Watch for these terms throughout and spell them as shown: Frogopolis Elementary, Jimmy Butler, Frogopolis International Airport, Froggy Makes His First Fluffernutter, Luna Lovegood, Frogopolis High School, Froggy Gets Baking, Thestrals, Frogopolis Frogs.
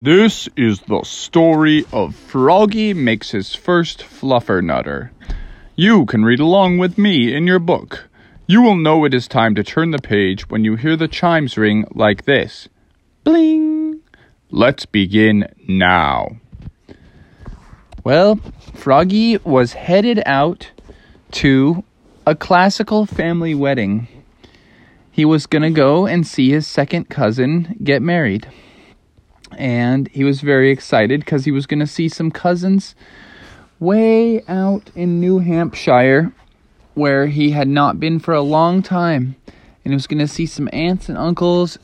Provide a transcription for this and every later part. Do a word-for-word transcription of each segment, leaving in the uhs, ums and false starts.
This is the story of Froggy Makes His First Fluffernutter. You can read along with me in your book. You will know it is time to turn the page when you hear the chimes ring like this. Bling! Let's begin now. Well, Froggy was headed out to a classical family wedding. He was going to go and see his second cousin get married. And he was very excited because he was going to see some cousins way out in New Hampshire where he had not been for a long time. And he was going to see some aunts and uncles,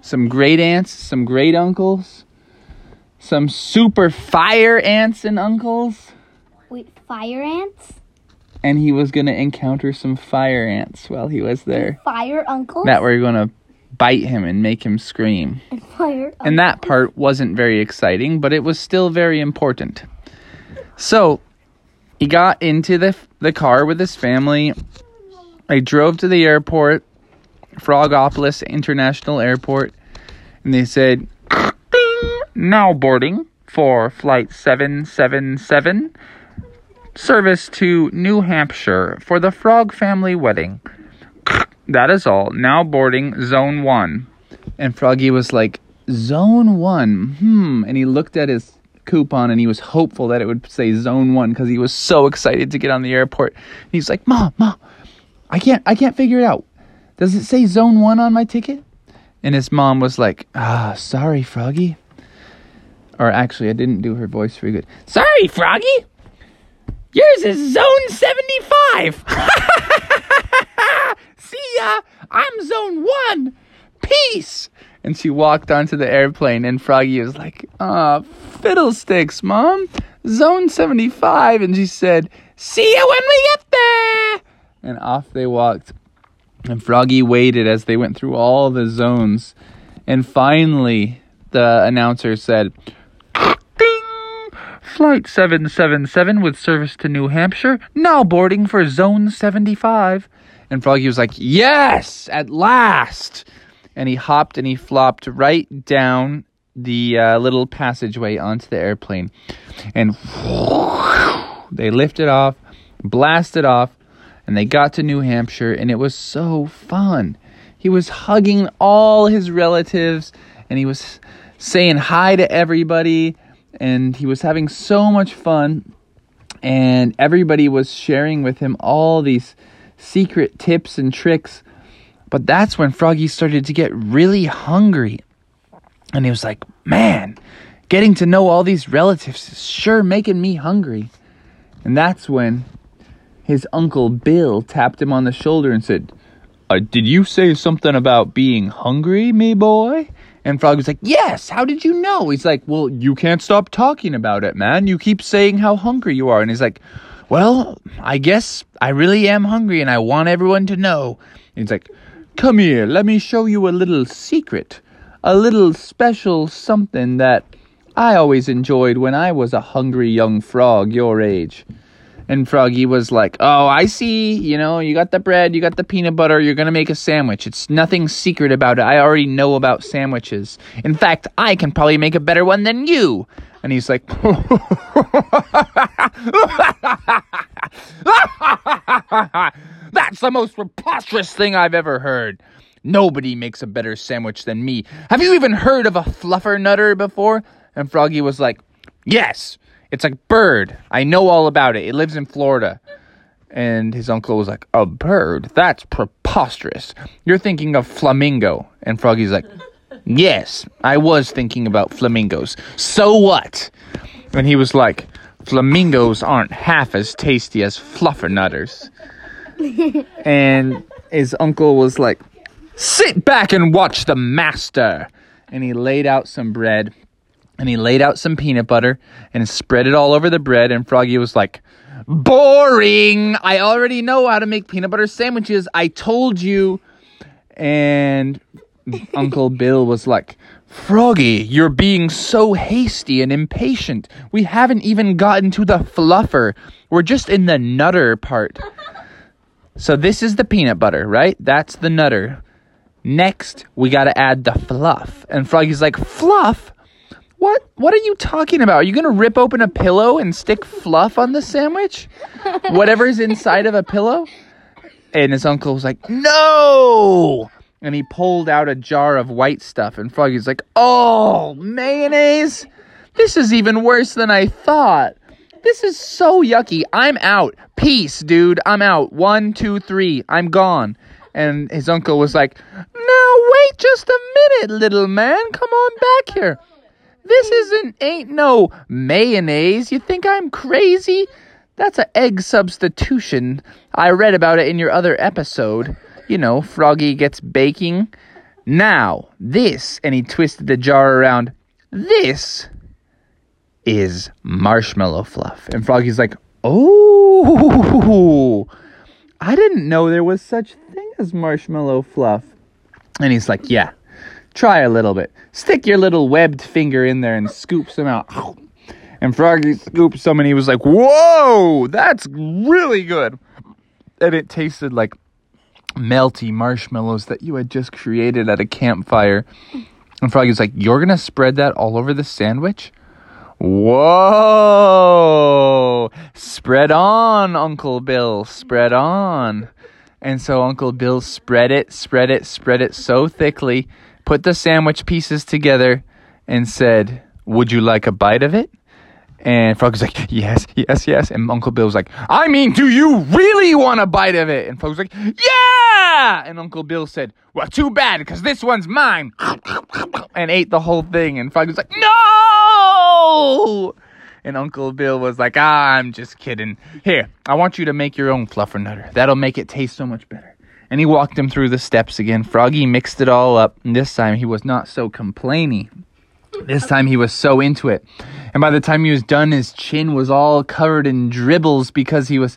some great aunts, some great uncles, some super fire aunts and uncles. Wait, fire aunts? And he was going to encounter some fire ants while he was there. Fire uncles? That were going to bite him and make him scream. And fire. And that part wasn't very exciting, but it was still very important. So, he got into the the car with his family. They drove to the airport, Frogopolis International Airport, and they said, "Now boarding for flight seven seven seven, service to New Hampshire for the Frog family wedding. That is all. Now boarding zone one." And Froggy was like, "Zone one? Hmm." And he looked at his coupon and he was hopeful that it would say zone one because he was so excited to get on the airport. And he's like, Mom, Mom, I can't, I can't figure it out. Does it say zone one on my ticket?" And his mom was like, "Ah, sorry, Froggy." Or actually, I didn't do her voice very good. "Sorry, Froggy. Yours is zone seventy-five. See ya, I'm zone one. Peace." And she walked onto the airplane and Froggy was like, "Ah, fiddlesticks, Mom. Zone seventy-five. And she said, "See ya when we get there." And off they walked. And Froggy waited as they went through all the zones. And finally, the announcer said, "Flight seven seven seven with service to New Hampshire, now boarding for zone seventy-five. And Froggy was like, "Yes, at last." And he hopped and he flopped right down the uh, little passageway onto the airplane. And they lifted off, blasted off, and they got to New Hampshire. And it was so fun. He was hugging all his relatives and he was saying hi to everybody. And he was having so much fun. And everybody was sharing with him all these secret tips and tricks. But that's when Froggy started to get really hungry. And he was like, "Man, getting to know all these relatives is sure making me hungry." And that's when his Uncle Bill tapped him on the shoulder and said, uh, "Did you say something about being hungry, me boy?" And Froggy was like, "Yes, how did you know?" He's like, "Well, you can't stop talking about it, man. You keep saying how hungry you are." And he's like, "Well, I guess I really am hungry and I want everyone to know." And he's like, "Come here, let me show you a little secret, a little special something that I always enjoyed when I was a hungry young frog your age." And Froggy was like, "Oh, I see, you know, you got the bread, you got the peanut butter, you're going to make a sandwich. It's nothing secret about it. I already know about sandwiches. In fact, I can probably make a better one than you." And he's like, "That's the most preposterous thing I've ever heard. Nobody makes a better sandwich than me. Have you even heard of a fluffernutter before?" And Froggy was like, "Yes, it's a bird. I know all about it. It lives in Florida." And his uncle was like, "A bird? That's preposterous. You're thinking of flamingo." And Froggy's like, "Yes, I was thinking about flamingos. So what?" And he was like, "Flamingos aren't half as tasty as fluffernutters." And his uncle was like, "Sit back and watch the master." And he laid out some bread and he laid out some peanut butter and spread it all over the bread. And Froggy was like, "Boring. I already know how to make peanut butter sandwiches. I told you." And Uncle Bill was like, "Froggy, you're being so hasty and impatient. We haven't even gotten to the fluffer. We're just in the nutter part. So this is the peanut butter, right? That's the nutter. Next, we got to add the fluff." And Froggy's like, "Fluff? What? What are you talking about? Are you going to rip open a pillow and stick fluff on the sandwich? Whatever's inside of a pillow? And his uncle was like, no! And he pulled out a jar of white stuff. And Froggy's like, oh, mayonnaise? This is even worse than I thought. This is so yucky. I'm out. Peace, dude. I'm out. One, two, three. I'm gone. And his uncle was like, no, wait just a minute, little man. Come on back here. This isn't, ain't no mayonnaise. You think I'm crazy? That's an egg substitution. I read about it in your other episode. You know, Froggy Gets Baking. Now, this, and he twisted the jar around, this is marshmallow fluff. And Froggy's like, oh, I didn't know there was such thing as marshmallow fluff. And he's like, yeah, try a little bit. Stick your little webbed finger in there and scoop some out. And Froggy scooped some and he was like, whoa, that's really good. And it tasted like melty marshmallows that you had just created at a campfire. And Froggy's like, you're going to spread that all over the sandwich? Whoa! Spread on, Uncle Bill. Spread on. And so Uncle Bill spread it, spread it, spread it so thickly, put the sandwich pieces together, and said, would you like a bite of it? And Frog's like, yes, yes, yes. And Uncle Bill's like, I mean, do you really want a bite of it? And Frog's like, yeah! And Uncle Bill said, well, too bad, because this one's mine. And ate the whole thing. And Frog's like, no! And Uncle Bill was like, ah, I'm just kidding. Here, I want you to make your own fluffernutter. That'll make it taste so much better. And he walked him through the steps again. Froggy mixed it all up. And this time he was not so complaining. This time he was so into it. And by the time he was done, his chin was all covered in dribbles because he was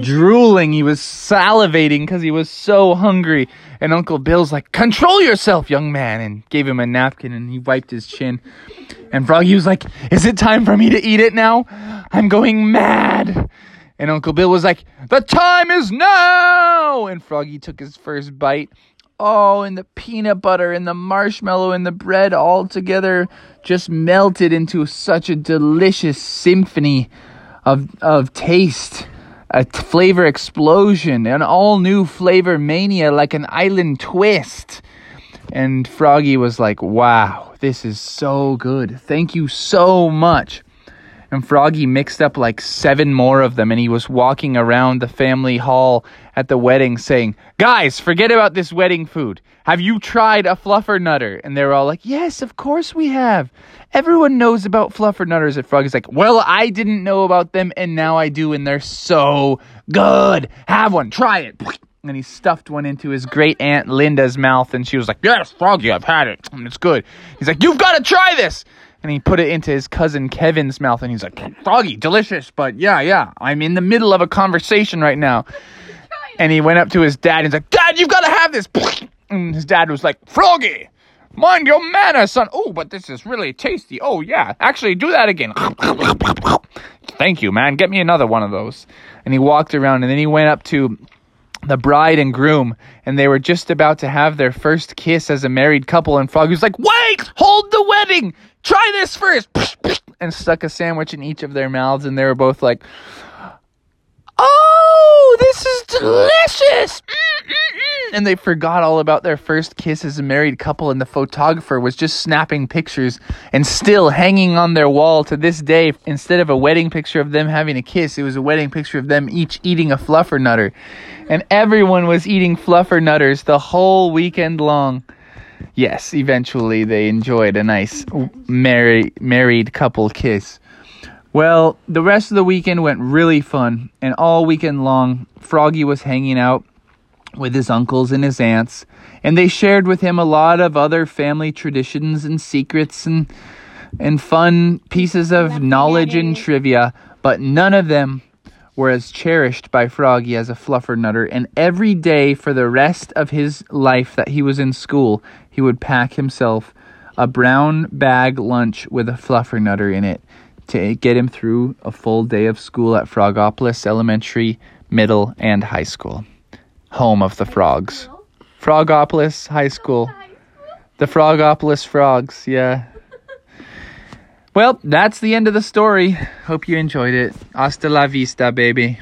drooling. He was salivating because he was so hungry. And Uncle Bill's like, control yourself, young man. And gave him a napkin and he wiped his chin. And Froggy was like, is it time for me to eat it now? I'm going mad. And Uncle Bill was like, the time is now. And Froggy took his first bite. Oh, and the peanut butter and the marshmallow and the bread all together just melted into such a delicious symphony of of taste. A t- flavor explosion, an all-new flavor mania like an island twist. And Froggy was like, wow, this is so good. Thank you so much. And Froggy mixed up like seven more of them, and he was walking around the family hall at the wedding saying, guys, forget about this wedding food. Have you tried a fluffernutter? And they were all like, yes, of course we have. Everyone knows about fluffernutters. And Froggy's like, well, I didn't know about them, and now I do, and they're so good. Have one. Try it. And he stuffed one into his great aunt Linda's mouth, and she was like, yes, Froggy, I've had it, and it's good. He's like, you've got to try this. And he put it into his cousin Kevin's mouth, and he's like, Froggy, delicious, but yeah, yeah, I'm in the middle of a conversation right now. And he went up to his dad, and he's like, Dad, you've got to have this. And his dad was like, Froggy, mind your manners, son. Oh, but this is really tasty. Oh, yeah, actually, do that again. Thank you, man. Get me another one of those. And he walked around, and then he went up to the bride and groom, and they were just about to have their first kiss as a married couple, and Froggy was like, wait, hold the wedding. Try this first, and stuck a sandwich in each of their mouths, and they were both like, oh, this is delicious, mm-mm-mm. And they forgot all about their first kiss as a married couple, and the photographer was just snapping pictures and still hanging on their wall to this day. Instead of a wedding picture of them having a kiss, it was a wedding picture of them each eating a fluffernutter, and everyone was eating fluffernutters the whole weekend long. Yes, eventually they enjoyed a nice married married couple kiss. Well, the rest of the weekend went really fun, and all weekend long, Froggy was hanging out with his uncles and his aunts, and they shared with him a lot of other family traditions and secrets and and fun pieces of knowledge and trivia, but none of them were as cherished by Froggy as a fluffernutter, and every day for the rest of his life that he was in school, he would pack himself a brown bag lunch with a fluffernutter in it to get him through a full day of school at Frogopolis Elementary, Middle, and High School, home of the Frogs. Frogopolis High School. The Frogopolis Frogs, yeah. Well, that's the end of the story. Hope you enjoyed it. Hasta la vista, baby.